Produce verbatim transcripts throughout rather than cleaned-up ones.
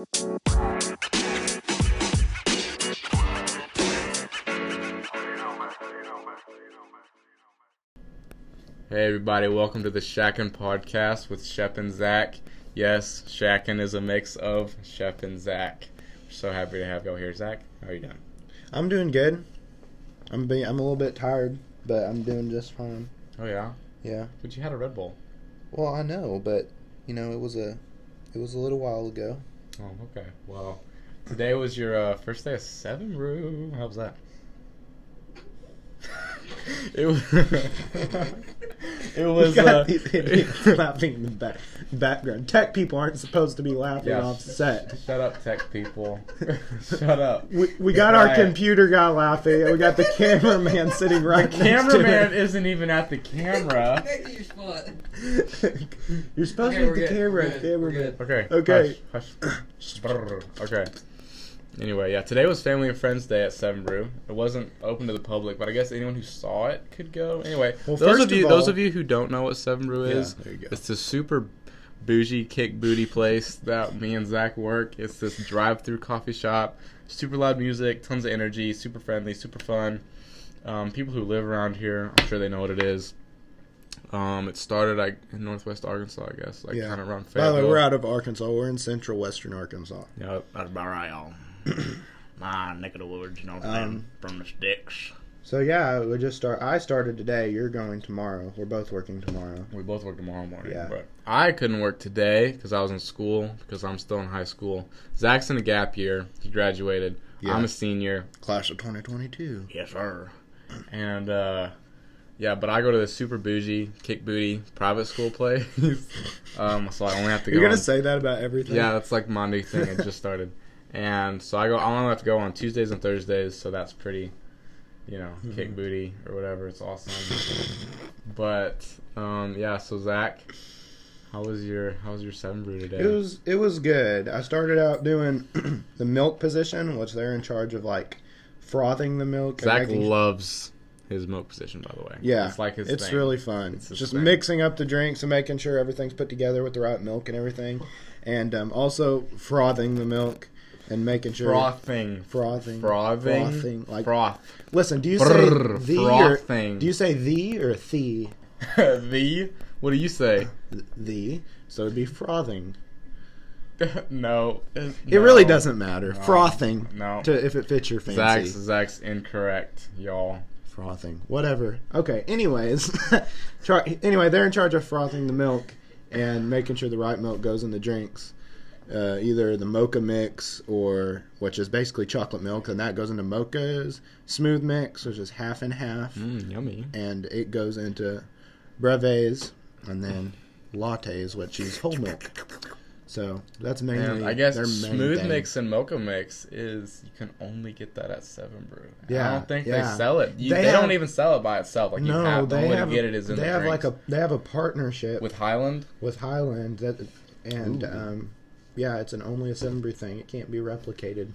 Hey everybody, welcome to the Shackin' Podcast with Shep and Zach. Yes, Shackin' is a mix of Shep and Zach. We're so happy to have y'all here. Zach, how are you doing? I'm doing good. I'm being, I'm a little bit tired, but I'm doing just fine. Oh yeah? Yeah. But you had a Red Bull. Well, I know, but you know, it was a it was a little while ago. Oh, okay. Well, today was your uh, first day of Seven Brew. How was that? it was. it was. You got uh, these idiots laughing in the back, background. Tech people aren't supposed to be laughing yeah, off set. Sh- shut up, tech people. Shut up. We we got Goodbye. Our computer guy laughing. We got the cameraman sitting right the next to him. The cameraman isn't even at the camera. Your spot. You're supposed okay, to be at the good. camera. Cameraman. Okay. Okay. Hush, hush. Okay. Anyway, yeah, today was Family and Friends Day at Seven Brew. It wasn't open to the public, but I guess anyone who saw it could go. Anyway, well, those of you all, those of you who don't know what Seven Brew is, yeah, there you go. It's a super bougie kick booty place that me and Zach work. It's this drive-through coffee shop, super loud music, tons of energy, super friendly, super fun. Um, people who live around here, I'm sure they know what it is. Um, it started like in Northwest Arkansas, I guess, like yeah. kind of around Fayetteville. By the way, we're out of Arkansas. We're in Central Western Arkansas. Yeah, that's about right, y'all. My neck of the woods, you know what I'm um, from the sticks. So yeah, we just start. I started today. You're going tomorrow. We're both working tomorrow. We both work tomorrow morning. Yeah. But I couldn't work today because I was in school because I'm still in high school. Zach's in a gap year. He graduated. Yeah. I'm a senior. Class of twenty twenty-two. Yes, sir. And uh, yeah, but I go to this super bougie, kick booty private school place. um, so I only have to go. You're gonna on. say that about everything. Yeah, that's like my new thing. It just started. And so I go. I only have to go on Tuesdays and Thursdays, so that's pretty, you know, mm-hmm. kick booty or whatever. It's awesome. But um, yeah. So Zach, how was your how was your seven brew today? It was it was good. I started out doing the milk position, which they're in charge of like frothing the milk. Zach and loves his milk position, by the way. Yeah, it's like his. It's thing. really fun. It's just thing. mixing up the drinks and making sure everything's put together with the right milk and everything, and um, also frothing the milk. And making sure frothing, frothing, frothing, frothing, like froth. Listen, do you Brrr, say the frothing. Or do you say the or the? The. What do you say? The. So it'd be frothing. no, it, it no, really doesn't matter. No, frothing. No. To, if it fits your fancy. Zach's Zach's incorrect, y'all. Frothing. Whatever. Okay. Anyways, anyway, they're in charge of frothing the milk and making sure the right milk goes in the drinks. Uh, either the mocha mix, or which is basically chocolate milk, and that goes into mochas. Smooth mix, which is half and half. Mm, yummy. And it goes into brevets, and then lattes, which is whole milk. So that's mainly their main I guess smooth thing. Mix and mocha mix is, you can only get that at Seven Brew. Yeah, I don't think yeah. they sell it. You, they they have, don't even sell it by itself. Like, no, you have, they the have, get it is in they the have like a they have a partnership with Highland. With Highland, that, and Ooh. um. Yeah, it's an only a Seven Brew thing. It can't be replicated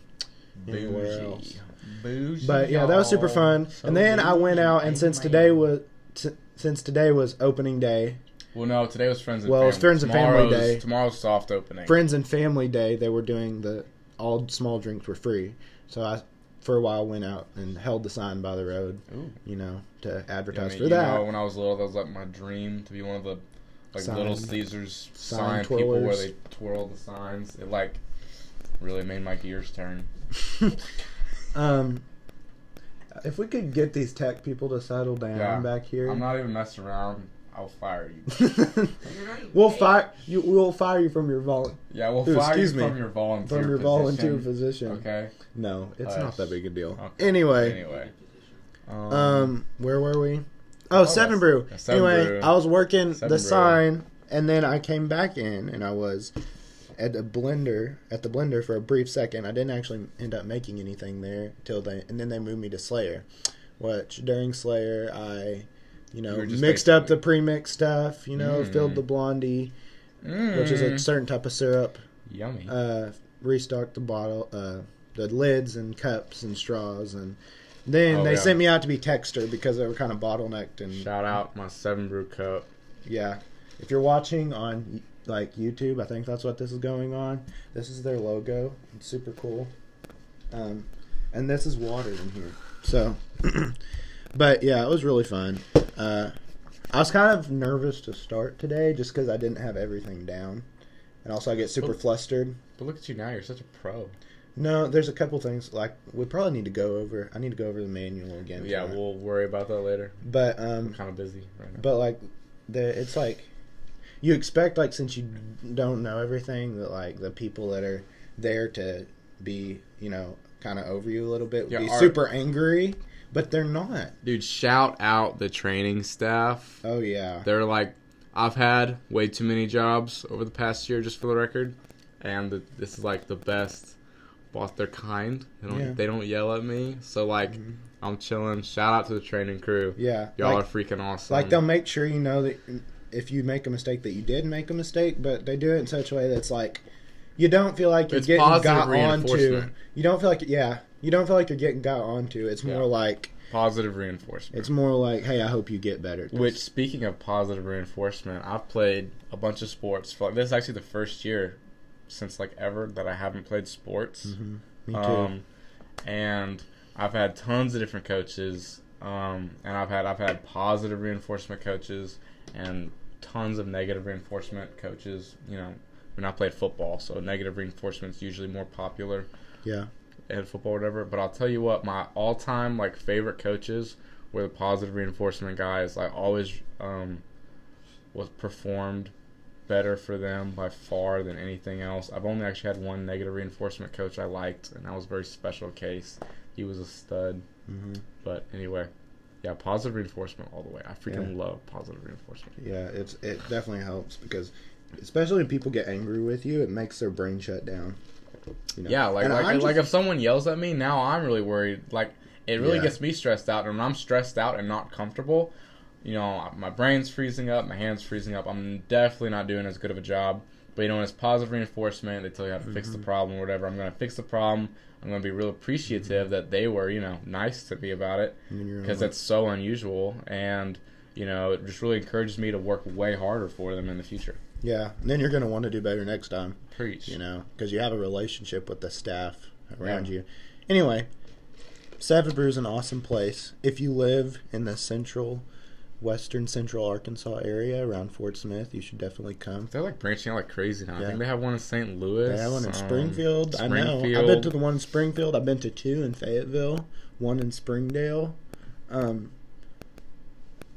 Bougie. anywhere else. Bougie, but yeah, that was super fun. So and then I went out, and since today was t- since today was opening day. Well, no, today was friends and well, family. Well, it's friends tomorrow's, and family day. Tomorrow's soft opening. Friends and family day. They were doing the all small drinks were free. So I for a while went out and held the sign by the road. Ooh. You know, to advertise yeah, I mean, for that. You know, when I was little, that was like my dream to be one of the. Like sign, Little Caesars sign, sign people where they twirl the signs. It like really made my gears turn. um, if we could get these tech people to settle down yeah, back here, I'm not even messing around. I'll fire you. we'll fire you. We'll fire you from your vol. Yeah, we'll Ooh, fire you me. from your volunteer. From your position. volunteer position. Okay. No, it's uh, not that big a deal. Okay. Anyway. Anyway. Um, um, where were we? Oh, oh, Seven Brew. Seven anyway, brew. I was working Seven the brew. sign, and then I came back in, and I was at a blender at the blender for a brief second. I didn't actually end up making anything there till they, and then they moved me to Slayer, which during Slayer I, you know, you mixed up the pre-mixed stuff, you know, mm. filled the blondie, mm. which is a certain type of syrup. Yummy. Uh, restocked the bottle, uh, the lids and cups and straws and. Then oh, they yeah. sent me out to be texter because they were kind of bottlenecked. And shout out my Seven Brew cup. Yeah. If you're watching on like YouTube. I think that's what this is going on. This is their logo. It's super cool. Um, and this is water in here. So, but yeah, it was really fun. Uh, I was kind of nervous to start today just because I didn't have everything down. And also I get super but, flustered. But look at you now. You're such a pro. No, there's a couple things. Like, we probably need to go over. I need to go over the manual again. Yeah, tonight. We'll worry about that later. But, um... I'm kind of busy right now. But, like, the, it's like... You expect, like, since you don't know everything, that, like, the people that are there to be, you know, kind of over you a little bit would yeah, be are, super angry, but they're not. Dude, shout out the training staff. Oh, yeah. They're like, I've had way too many jobs over the past year, just for the record, and the, this is, like, the best... But they're kind. They don't, yeah. they don't yell at me. So, like, mm-hmm. I'm chilling. Shout out to the training crew. Yeah. Y'all like, are freaking awesome. Like, they'll make sure you know that if you make a mistake that you did make a mistake, but they do it in such a way that's, like, you don't feel like you're it's getting got onto. You don't feel like, yeah. You don't feel like you're getting got onto. It's more yeah. like. Positive reinforcement. It's more like, hey, I hope you get better. Which, speaking of positive reinforcement, I've played a bunch of sports. For, like, this is actually the first year. Since like ever that I haven't played sports. Mm-hmm. Me too. Um, and I've had tons of different coaches, um, and I've had I've had positive reinforcement coaches and tons of negative reinforcement coaches. You know, when I played football, so negative reinforcement's usually more popular. Yeah. In football, or whatever. But I'll tell you what, my all-time like favorite coaches were the positive reinforcement guys. I always um, was performed. Better for them by far than anything else. I've only actually had one negative reinforcement coach I liked, and that was a very special case. He was a stud. Mm-hmm. But anyway, yeah, positive reinforcement all the way. I freaking yeah. love positive reinforcement. Yeah, it's it definitely helps because, especially when people get angry with you, it makes their brain shut down. You know? Yeah, like like, just... like if someone yells at me, now I'm really worried. Like it really yeah. gets me stressed out, and when I'm stressed out and not comfortable. You know, my brain's freezing up, my hand's freezing up. I'm definitely not doing as good of a job. But, you know, when it's positive reinforcement, they tell you how to mm-hmm. fix the problem or whatever. I'm going to fix the problem. I'm going to be real appreciative mm-hmm. that they were, you know, nice to me about it because that's so unusual. And, you know, it just really encourages me to work way harder for them in the future. Yeah, and then you're going to want to do better next time. Preach. You know, because you have a relationship with the staff around yeah. you. Anyway, Seven Brew is an awesome place. If you live in the central... Western Central Arkansas area around Fort Smith, you should definitely come. They're like branching out like crazy now. Yeah. I think they have one in Saint Louis. They have one in um, Springfield. Springfield. I know. I've been to the one in Springfield. I've been to two in Fayetteville, one in Springdale. Um,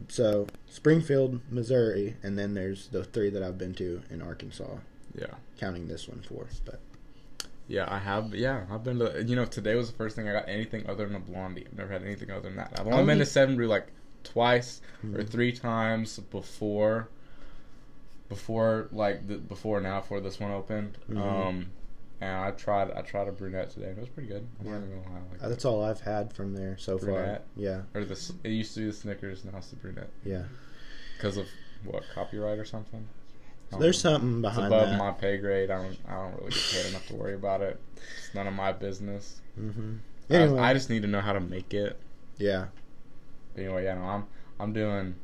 so Springfield, Missouri, and then there's the three that I've been to in Arkansas. Yeah, counting this one for us, but. Yeah, I have. Yeah, I've been to. You know, today was the first thing I got anything other than a Blondie. I've never had anything other than that. I've only, only been to Seven Brew like. Twice or three times before, before like the, before now before this one opened. Mm-hmm. Um, and I tried I tried a brunette today. It was pretty good. I'm yeah. not even gonna lie, like uh, that's all I've had from there so brunette. far. Yeah, or the it used to be the Snickers, now it's the brunette. Yeah, because of what copyright or something. So there's know. something behind it's above that. my pay grade. I don't I don't really get paid enough to worry about it. It's none of my business. Mm-hmm. Anyway. I, I just need to know how to make it. Yeah. Anyway, yeah, no, I'm I'm doing.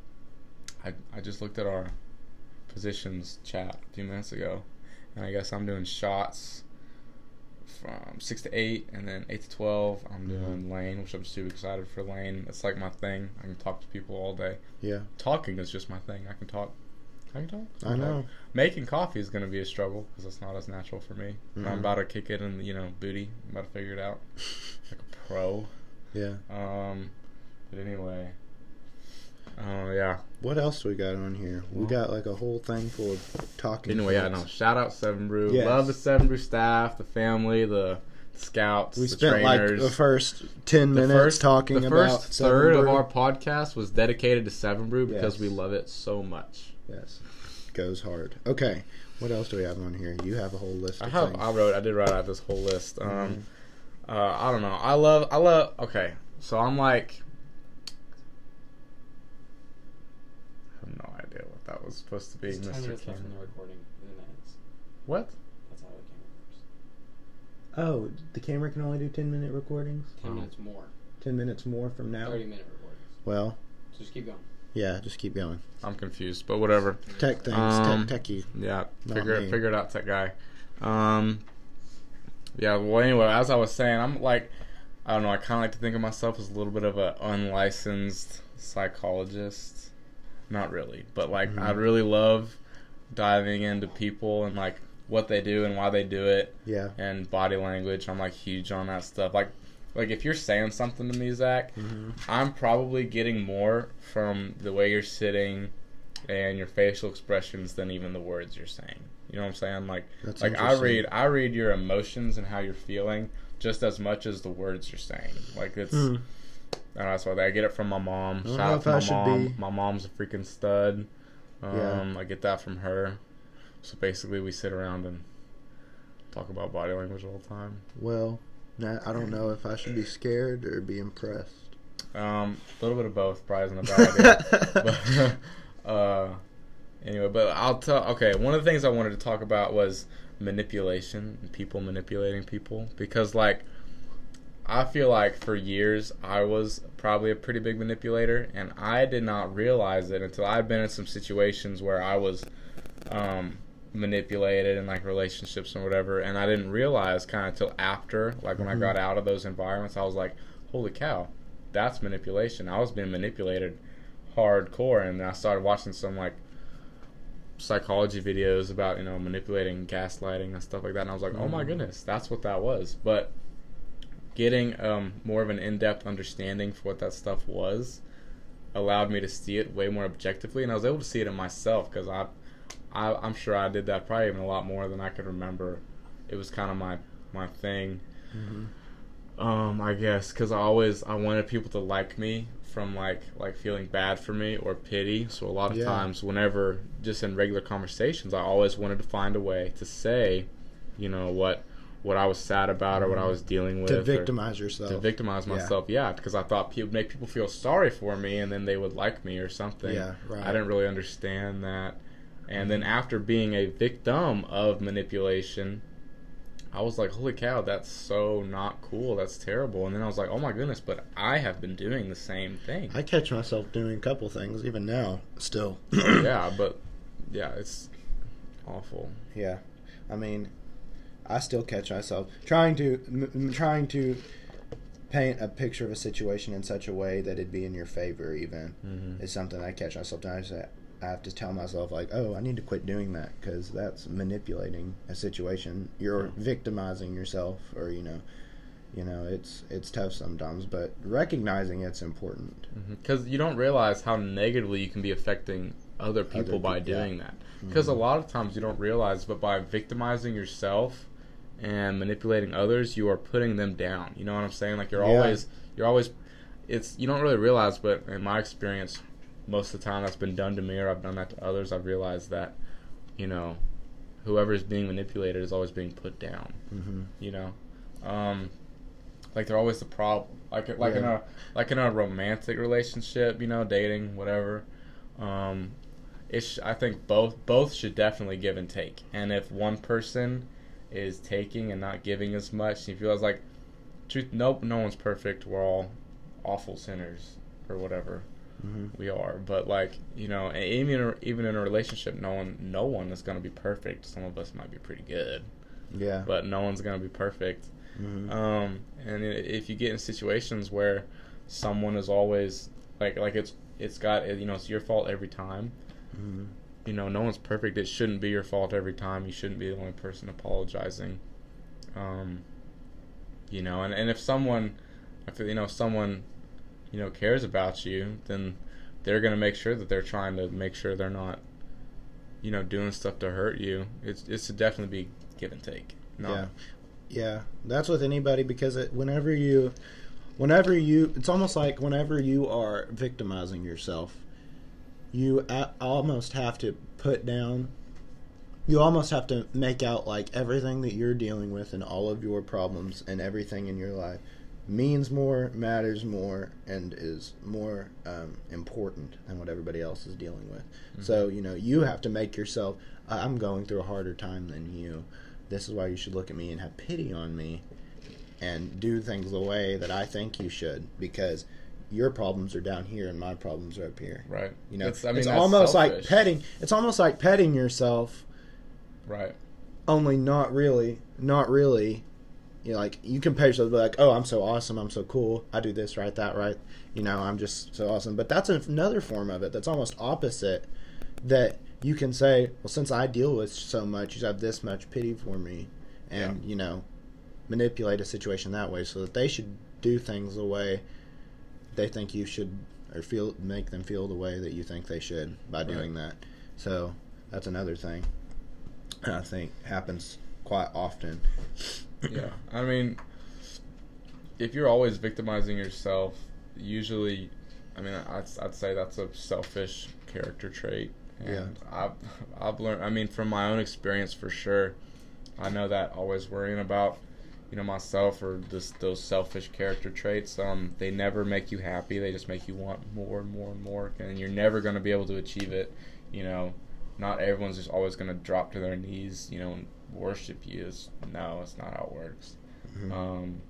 I I just looked at our positions chat a few minutes ago, and I guess I'm doing shots from six to eight, and then eight to twelve. I'm mm-hmm. doing lane, which I'm super excited for lane. It's like my thing. I can talk to people all day. Yeah, talking is just my thing. I can talk. I can talk. I, I know. Talk. Making coffee is gonna be a struggle because it's not as natural for me. Mm-hmm. I'm about to kick it in, you know, booty. I'm about to figure it out like a pro. Yeah. Um. But anyway, oh uh, yeah. What else we got on here? We got like a whole thing full of talking. Anyway, things. yeah, no. Shout out Seven Brew. Yes. Love the Seven Brew staff, the family, the scouts, we the spent trainers. Like the first ten the minutes first, talking the about. The first third of our podcast was dedicated to Seven Brew because yes. we love it so much. Yes, goes hard. Okay, what else do we have on here? You have a whole list. Of I have. Things. I wrote. I did write out this whole list. Um, mm-hmm. uh, I don't know. I love. I love. Okay, so I'm like. No idea what that was supposed to be. It's Mister Left in the recording in the minutes. What? That's how the camera works. Oh, the camera can only do ten minute recordings? Ten oh. minutes more. Ten minutes more from now? Thirty minute recordings. Well. So just keep going. Yeah, just keep going. I'm confused, but whatever. Tech things, um, tech techie. Yeah, figure it, figure it out, tech guy. Um, yeah. Well, anyway, as I was saying, I'm like, I don't know. I kind of like to think of myself as a little bit of an unlicensed psychologist. Not really, but like, mm-hmm. I really love diving into people and like what they do and why they do it. Yeah. And body language. I'm like huge on that stuff. Like. Like, if you're saying something to me, Zach, mm-hmm. I'm probably getting more from the way you're sitting and your facial expressions than even the words you're saying. You know what I'm saying? Like, That's like I read I read your emotions and how you're feeling just as much as the words you're saying. Like, it's... Mm. I don't know, that's why I get it from my mom. Shout out to my mom. Be. My mom's a freaking stud. Um, yeah. I get that from her. So, basically, we sit around and talk about body language all the time. Well... I don't know if I should be scared or be impressed. Um, a little bit of both, probably isn't a bad idea. But, uh, anyway, but I'll tell. Okay, one of the things I wanted to talk about was manipulation and people manipulating people, because like I feel like for years I was probably a pretty big manipulator, and I did not realize it until I've been in some situations where I was. Um, manipulated in like relationships and whatever, and I didn't realize kind of till after, like when mm-hmm. I got out of those environments, I was like, holy cow, that's manipulation. I was being manipulated hardcore, and I started watching some like psychology videos about, you know, manipulating, gaslighting and stuff like that, and I was like, mm-hmm. oh my goodness, that's what that was. But getting um, more of an in-depth understanding for what that stuff was allowed me to see it way more objectively, and I was able to see it in myself, because I I, I'm sure I did that probably even a lot more than I could remember. It was kind of my, my thing, mm-hmm. um, I guess, because I always I wanted people to like me from like like feeling bad for me or pity. So a lot of yeah. times, whenever just in regular conversations, I always wanted to find a way to say, you know, what what I was sad about or what I was dealing with. To victimize yourself. To victimize myself, yeah, because yeah, I thought it would make people feel sorry for me and then they would like me or something. Yeah, right. I didn't really understand that. And then after being a victim of manipulation, I was like, holy cow, that's so not cool. That's terrible. And then I was like, oh my goodness, but I have been doing the same thing. I catch myself doing a couple things, even now, still. Yeah, but, yeah, it's awful. Yeah. I mean, I still catch myself trying to m- trying to paint a picture of a situation in such a way that it'd be in your favor even. Mm-hmm. It's something I catch myself doing. I say, I have to tell myself, like, oh, I need to quit doing that, because that's manipulating a situation. You're victimizing yourself, or, you know, you know, it's it's tough sometimes, but recognizing it's important. Because mm-hmm. you don't realize how negatively you can be affecting other people other by people. doing that. Because mm-hmm. a lot of times you don't realize, but by victimizing yourself and manipulating others, you are putting them down. You know what I'm saying? Like, you're yeah. always, you're always, it's, you don't really realize, but in my experience, most of the time that's been done to me or I've done that to others, I've realized that, you know, whoever is being manipulated is always being put down, mm-hmm. you know? Um, like, they're always the problem. Like like yeah. in a like in a romantic relationship, you know, dating, whatever. Um, it sh- I think both both should definitely give and take. And if one person is taking and not giving as much, you feel like, truth, nope, no one's perfect. We're all awful sinners or whatever. Mm-hmm. We are, but like, you know, even even in a relationship, no one no one is going to be perfect. Some of us might be pretty good, yeah, but no one's going to be perfect. Mm-hmm. Um, and if you get in situations where someone is always like like it's it's got you know it's your fault every time, mm-hmm. you know, no one's perfect. It shouldn't be your fault every time. You shouldn't be the only person apologizing. Um, you know, and, and if someone, if you know someone. you know, cares about you, then they're going to make sure that they're trying to make sure they're not, you know, doing stuff to hurt you. It's it's to definitely be give and take. No. Yeah. Yeah. That's with anybody, because it, whenever you, whenever you, it's almost like whenever you are victimizing yourself, you a- almost have to put down, you almost have to make out like everything that you're dealing with and all of your problems and everything in your life means more, matters more, and is more um, important than what everybody else is dealing with. Mm-hmm. So, you know, you have to make yourself, I'm going through a harder time than you. This is why you should look at me and have pity on me and do things the way that I think you should, because your problems are down here and my problems are up here. Right. You know, it's, I mean, it's almost selfish. like petting. It's almost like petting yourself. Right. Only not really, not really. You know, like, you compare yourself to, like, oh, I'm so awesome, I'm so cool, I do this right, that right, you know, I'm just so awesome. But that's another form of it that's almost opposite, that you can say, well, since I deal with so much, you have this much pity for me, and, yeah. you know, manipulate a situation that way so that they should do things the way they think you should, or feel, make them feel the way that you think they should by right. doing that. So that's another thing I think happens quite often. Yeah, I mean, if you're always victimizing yourself, usually, I mean, I'd, I'd say that's a selfish character trait. And yeah. I've, I've learned, I mean, from my own experience for sure, I know that always worrying about, you know, myself or this, those selfish character traits, um, they never make you happy. They just make you want more and more and more, and you're never going to be able to achieve it, you know. Not everyone's just always going to drop to their knees, you know, and worship you. Is no, it's not how it works. Mm-hmm. Um,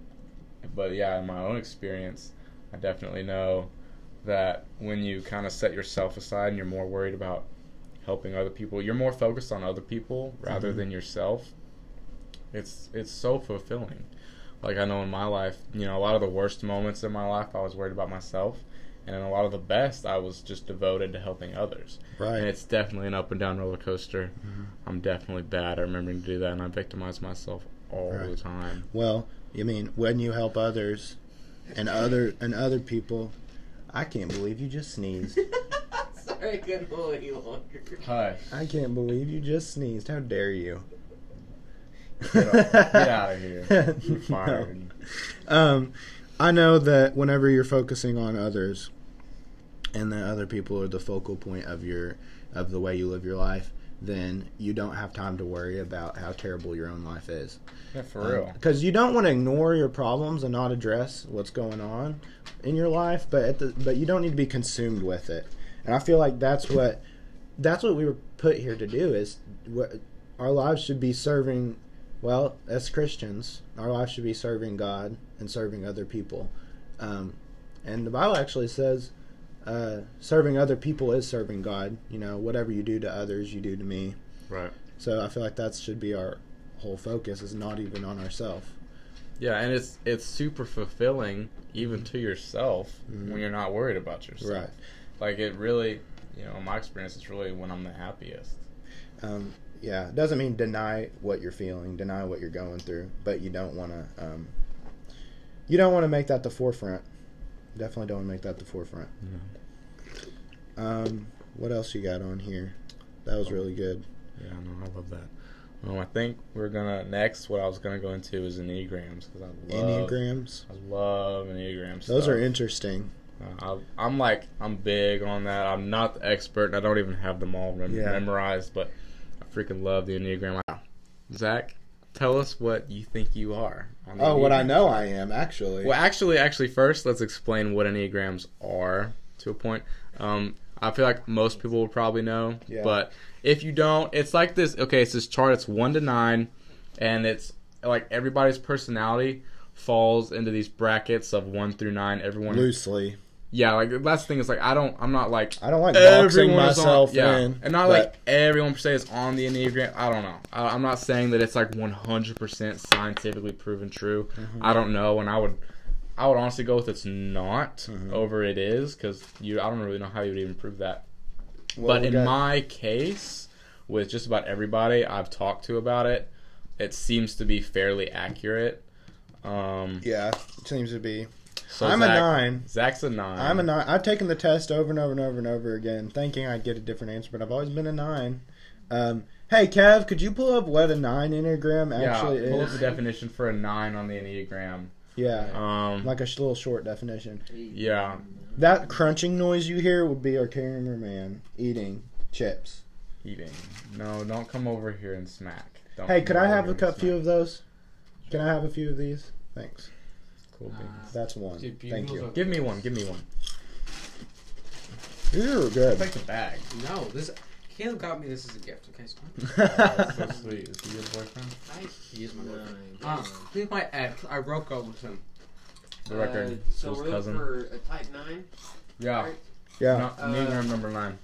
but yeah, in my own experience, I definitely know that when you kind of set yourself aside and you're more worried about helping other people, you're more focused on other people rather mm-hmm. than yourself. It's it's so fulfilling. Like, I know in my life, you know, a lot of the worst moments in my life, I was worried about myself. And a lot of the best, I was just devoted to helping others. Right. And it's definitely an up and down roller coaster. Mm-hmm. I'm definitely bad at remembering to do that, and I victimize myself all right. the time. Well, I mean, when you help others and other and other people, I can't believe you just sneezed. Sorry, I couldn't hold you longer. Hi. I can't believe you just sneezed. How dare you? Get, Get out of here. You're fired. No. Um, I know that whenever you're focusing on others, and that other people are the focal point of your of the way you live your life, then you don't have time to worry about how terrible your own life is. Yeah, for um, real. Because you don't want to ignore your problems and not address what's going on in your life, but at the, but you don't need to be consumed with it. And I feel like that's what that's what we were put here to do. Is what our lives should be serving. Well, as Christians, our life should be serving God and serving other people. Um, and the Bible actually says uh, serving other people is serving God. You know, whatever you do to others, you do to me. Right. So I feel like that should be our whole focus, is not even on ourselves. Yeah, and it's it's super fulfilling even to yourself mm-hmm. when you're not worried about yourself. Right. Like, it really, you know, in my experience, it's really when I'm the happiest. Um Yeah, it doesn't mean deny what you're feeling, deny what you're going through, but you don't want to, um, you don't want to make that the forefront. Definitely don't want to make that the forefront. No. Um, what else you got on here? That was really good. Yeah, no, I love that. Um, I think we're gonna next. What I was gonna go into is enneagrams, because I love enneagrams. I love enneagrams. Those stuff. are interesting. Uh, I, I'm like, I'm big on that. I'm not the expert, and I don't even have them all mem- yeah. memorized, but. Freaking love the Enneagram. Wow. Zach, tell us what you think you are. On the oh, Enneagram. What I know I am, actually. Well, actually, actually, first, let's explain what Enneagrams are to a point. Um, I feel like most people will probably know, yeah. but if you don't, it's like this. Okay, it's this chart. It's one to nine, and it's like everybody's personality falls into these brackets of one through nine. Everyone loosely. Yeah, like, the last thing is, like, I don't, I'm not, like... I don't like boxing myself on, yeah, in. And not, like, everyone, per se, is on the Enneagram. I don't know. I, I'm not saying that it's, like, one hundred percent scientifically proven true. Mm-hmm. I don't know, and I would I would honestly go with it's not mm-hmm. over it is, because you I don't really know how you would even prove that. Well, but in got... my case, with just about everybody I've talked to about it, it seems to be fairly accurate. Um, yeah, it seems to be... So I'm Zach, a nine. Zach's a nine. I'm a nine. I've taken the test over and over and over and over again, thinking I'd get a different answer, but I've always been a nine. Um, hey, Kev, could you pull up what a nine Enneagram actually yeah, is? Yeah, pull up the definition for a nine on the Enneagram. Yeah, um, like a sh- little short definition. Yeah. That crunching noise you hear would be our cameraman eating chips. Eating. No, don't come over here and smack. Don't hey, could I have a few smack. of those? Can I have a few of these? Thanks. Cool beans. That's one. Dude, Thank you. Give me one. Give me one. These are good. Take the bag. No, this. Caleb got me this as a gift. Okay, so. Oh, that's so sweet. Is he your boyfriend? I, he is my boyfriend. Um, he's my ex. I broke up with him. the record. Uh, so we're cousin. looking for a type nine. Yeah. Right? Yeah. No, Enneagram uh, number nine.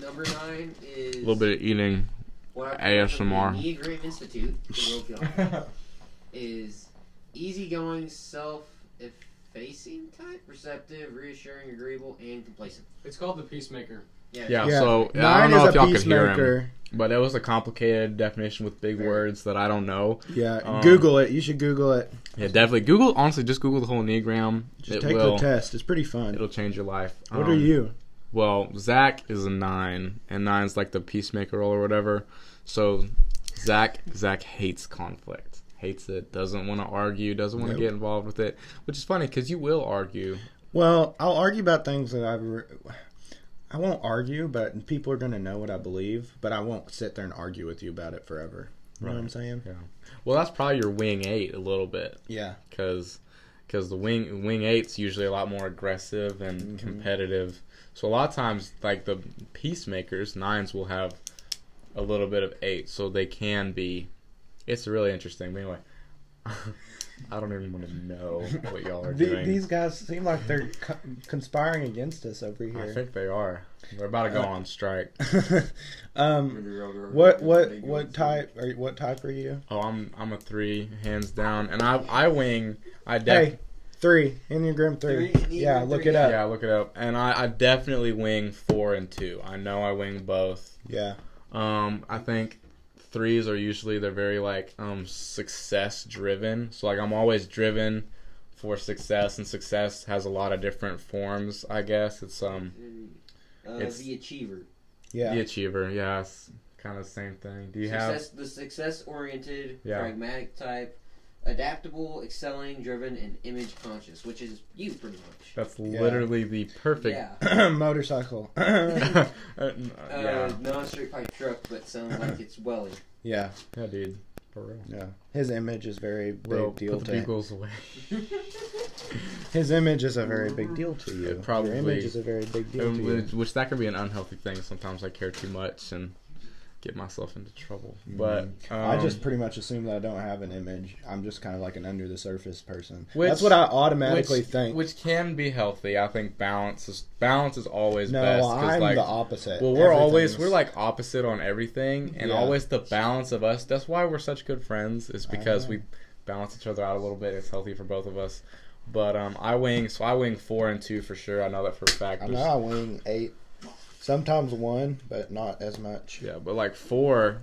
Number nine is a little bit of eating. A S M R. The Enneagram Institute is easygoing, self-effacing type, receptive, reassuring, agreeable, and complacent. It's called the Peacemaker. Yeah. Yeah. yeah. So nine I don't know if y'all could hear him, but it was a complicated definition with big words that I don't know. Yeah. Um, Google it. You should Google it. Yeah, definitely. Google. Honestly, just Google the whole Enneagram. Just it take will, the test. It's pretty fun. It'll change your life. What um, are you? Well, Zach is a nine, and nine's like the peacemaker role or whatever. So Zach, Zach hates conflict, hates it, doesn't want to argue, doesn't want to nope. get involved with it, which is funny because you will argue. Well, I'll argue about things that I've. Re- I won't argue, but people are going to know what I believe, but I won't sit there and argue with you about it forever. You right. know what I'm saying? Yeah. Well, that's probably your wing eight a little bit. Yeah. Because the wing wing eight's usually a lot more aggressive and mm-hmm. competitive. So a lot of times, like the peacemakers, nines will have a little bit of eight, so they can be. It's really interesting. But anyway, I don't even want to know what y'all are the, doing. These guys seem like they're co- conspiring against us over here. I think they are. They're about to go uh, on strike. um, what what what type are you, what type are you? Oh, I'm I'm a three, hands down, and I I wing I def- hey. Three. Enneagram three. three Enneagram yeah, look three, it up. Yeah, look it up. And I, I definitely wing four and two. I know I wing both. Yeah. Um, I think threes are usually, they're very, like, um, success-driven. So, like, I'm always driven for success, and success has a lot of different forms, I guess. It's, um... Uh, it's the achiever. Yeah. The achiever, yeah. It's kind of the same thing. Do you success, have... The success-oriented, yeah. pragmatic type. Adaptable, excelling, driven, and image conscious, which is you pretty much. That's literally yeah. the perfect yeah. motorcycle. uh, uh, yeah. Non-straight pipe truck, but sounds like it's welly. Yeah. Yeah, dude. For real. Yeah. His image is very big well, deal put to the away. His image is a very big deal to you. It probably. Your image is a very big deal it, to it, you. Which that can be an unhealthy thing. Sometimes I care too much and get myself into trouble, but um, I just pretty much assume that I don't have an image. I'm just kind of like an under the surface person. Which, That's what I automatically which, think. Which can be healthy. I think balance is balance is always no, best. No, I'm like, the opposite. Well, we're always we're like opposite on everything, and yeah. always the balance of us. That's why we're such good friends. Is because we balance each other out a little bit. It's healthy for both of us. But um, I wing so I wing four and two for sure. I know that for a fact. I know I wing eight. Sometimes one, but not as much. Yeah, but like four,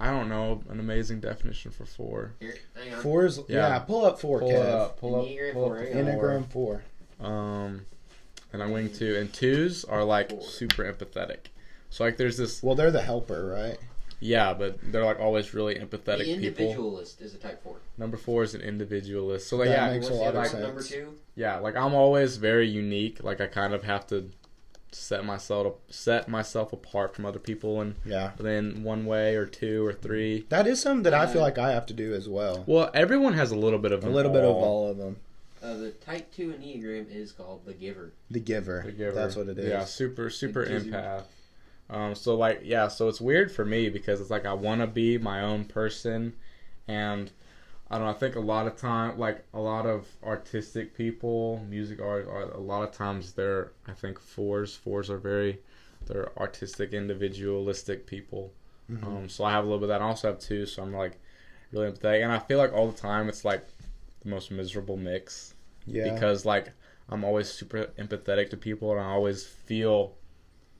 I don't know an amazing definition for four. Here, hang on. Four is, yeah. yeah, pull up four, pull Kev. Up, pull Enneagram up, pull four, up. Enneagram four. Um, and I wing two. And twos are like four. Super empathetic. So like there's this. Well, they're the helper, right? Yeah, but they're like always really empathetic people. The individualist people. Is a type four. Number four is an individualist. So like, that yeah. makes a lot of sense. Number two? Yeah, like I'm always very unique. Like I kind of have to set myself set myself apart from other people and yeah. then one way or two or three. That is something that uh, I feel like I have to do as well. Well, everyone has a little bit of them. A little all. bit of all of them. Uh, the type two Enneagram is called the giver. The giver. The giver. That's what it is. Yeah, super, super empath. Um, so like, yeah, so it's weird for me because it's like I want to be my own person and I don't know, I think a lot of time, like a lot of artistic people, music art, art, a lot of times they're, I think fours, fours are very, they're artistic, individualistic people. Mm-hmm. Um, so I have a little bit of that. I also have two, so I'm like really empathetic. And I feel like all the time it's like the most miserable mix. Yeah. Because like I'm always super empathetic to people and I always feel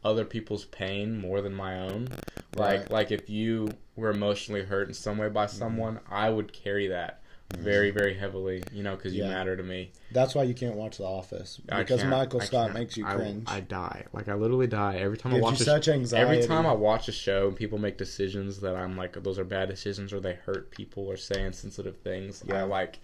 other people's pain more than my own. Like right. like if you were emotionally hurt in some way by someone, mm-hmm. I would carry that very, very heavily, you know, because yeah. you matter to me. That's why you can't watch The Office. Because Michael I Scott can't. makes you cringe. I, I die. Like I literally die every time Gives I watch you a, such anxiety. Every time I watch a show and people make decisions that I'm like, those are bad decisions or they hurt people or say insensitive things. Yeah. I like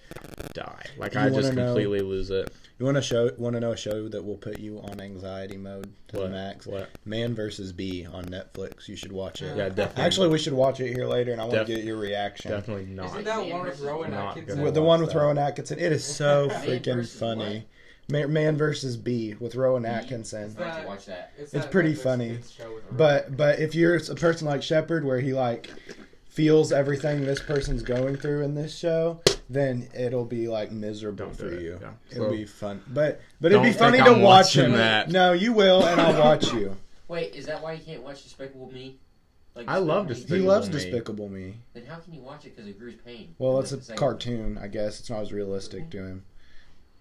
die. Like you I just completely know, lose it. You want to show? Want to know a show that will put you on anxiety mode to what? the max? What? Man versus Bee on Netflix. You should watch it. Yeah, definitely. Actually, we should watch it here later, and I want Def- to get your reaction. Definitely not. Isn't that one with Rowan Atkinson? The one with that. Rowan Atkinson. It is so freaking funny. What? Man versus Bee with Rowan Atkinson. It's, that, watch that. it's, it's that pretty Netflix funny. But but if you're a person like Shepard, where he like feels everything this person's going through in this show, then it'll be like miserable for it. you. Yeah. It'll so, be fun, but but it'd be funny to I'm watch him. That. No, you will, and I'll watch you. Wait, is that why you can't watch Despicable Me? Like Despicable I love Despicable Me. He loves Me. Despicable Me. Then how can you watch it because of Gru's pain? Well, it's, it's a cartoon, I guess. It's not as realistic to him.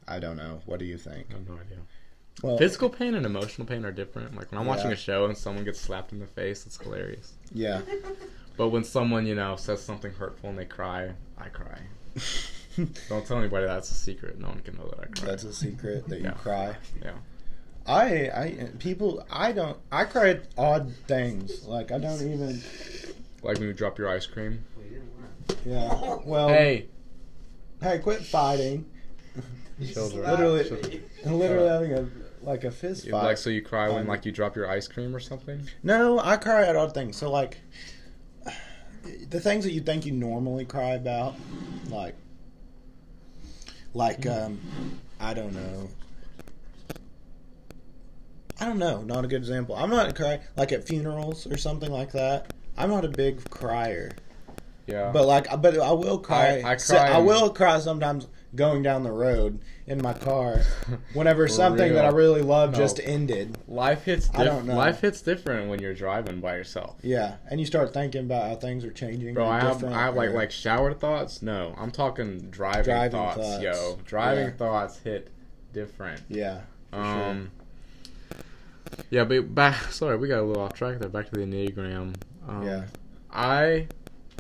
I don't know. What do you think? I have no idea. Well, physical pain and emotional pain are different. Like when I'm yeah. watching a show and someone gets slapped in the face, it's hilarious. Yeah. But when someone, you know, says something hurtful and they cry, I cry. Don't tell anybody that's a secret. No one can know that I cry. That's a secret that you yeah. cry. Yeah. I I people I don't I cry at odd things. Like I don't even like when you drop your ice cream. Yeah. Well. Hey. Hey! Quit fighting. Children. Literally, Children. literally having a like a fist fight. Like so, you cry when like you drop your ice cream or something. No, I cry at odd things. So like. The things that you think you normally cry about, like, like, um, I don't know. I don't know. Not a good example. I'm not a cry, like at funerals or something like that. I'm not a big crier. Yeah. But like, but I will cry. I, I cry. I will cry sometimes going down the road in my car whenever something real. that I really love no. just ended. Life hits diff I don't know. Life hits different when you're driving by yourself. Yeah, and you start thinking about how things are changing. Bro, I have, I have like, like shower thoughts? No, I'm talking driving, driving thoughts, thoughts, yo. Driving yeah. thoughts hit different. Yeah, Um. Sure. Yeah, but back, sorry, we got a little off track there. Back to the Enneagram. Um, yeah. I...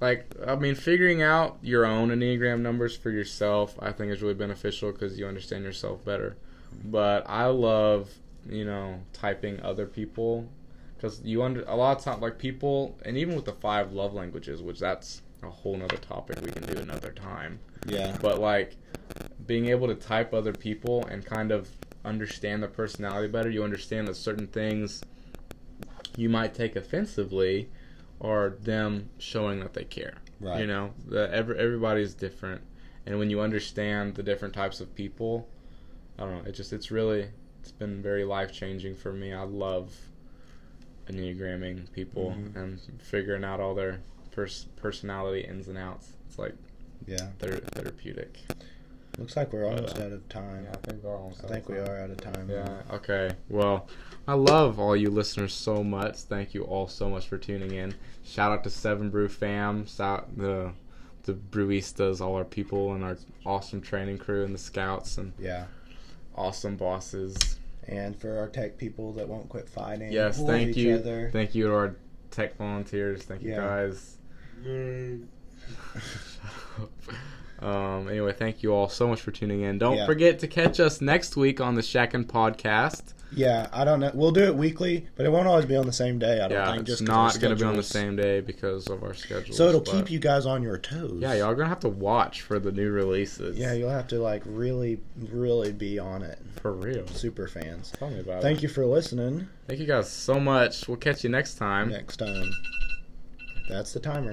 Like, I mean, figuring out your own Enneagram numbers for yourself, I think is really beneficial because you understand yourself better. But I love, you know, typing other people because you under a lot of times, like people, and even with the five love languages, which that's a whole nother topic we can do another time. Yeah. But like being able to type other people and kind of understand the personality better, you understand that certain things you might take offensively. Or them showing that they care. Right. You know, the, every, everybody's different, and when you understand the different types of people, I don't know. It just it's really it's been very life changing for me. I love Enneagramming people mm-hmm. and figuring out all their pers- personality ins and outs. It's like yeah, they're therapeutic. Looks like we're almost uh, out of time. Yeah, I think we're almost. I out think of time. we are out of time. Yeah. Man. Okay. Well, I love all you listeners so much. Thank you all so much for tuning in. Shout out to Seven Brew fam, shout the the brewistas, all our people, and our awesome training crew, and the scouts, and yeah, awesome bosses. And for our tech people that won't quit fighting. Yes. Thank each you. Other. Thank you to our tech volunteers. Thank yeah. you guys. Yay. Shut up. Um, anyway, thank you all so much for tuning in. Don't yeah. forget to catch us next week on the Shackin' Podcast. Yeah, I don't know. We'll do it weekly, but it won't always be on the same day, I don't yeah, think. It's just not going to be on the same day because of our schedules. So it'll but... keep you guys on your toes. Yeah, y'all are going to have to watch for the new releases. Yeah, you'll have to, like, really, really be on it. For real. Super fans. Tell me about thank it. Thank you for listening. Thank you guys so much. We'll catch you next time. Next time. That's the timer.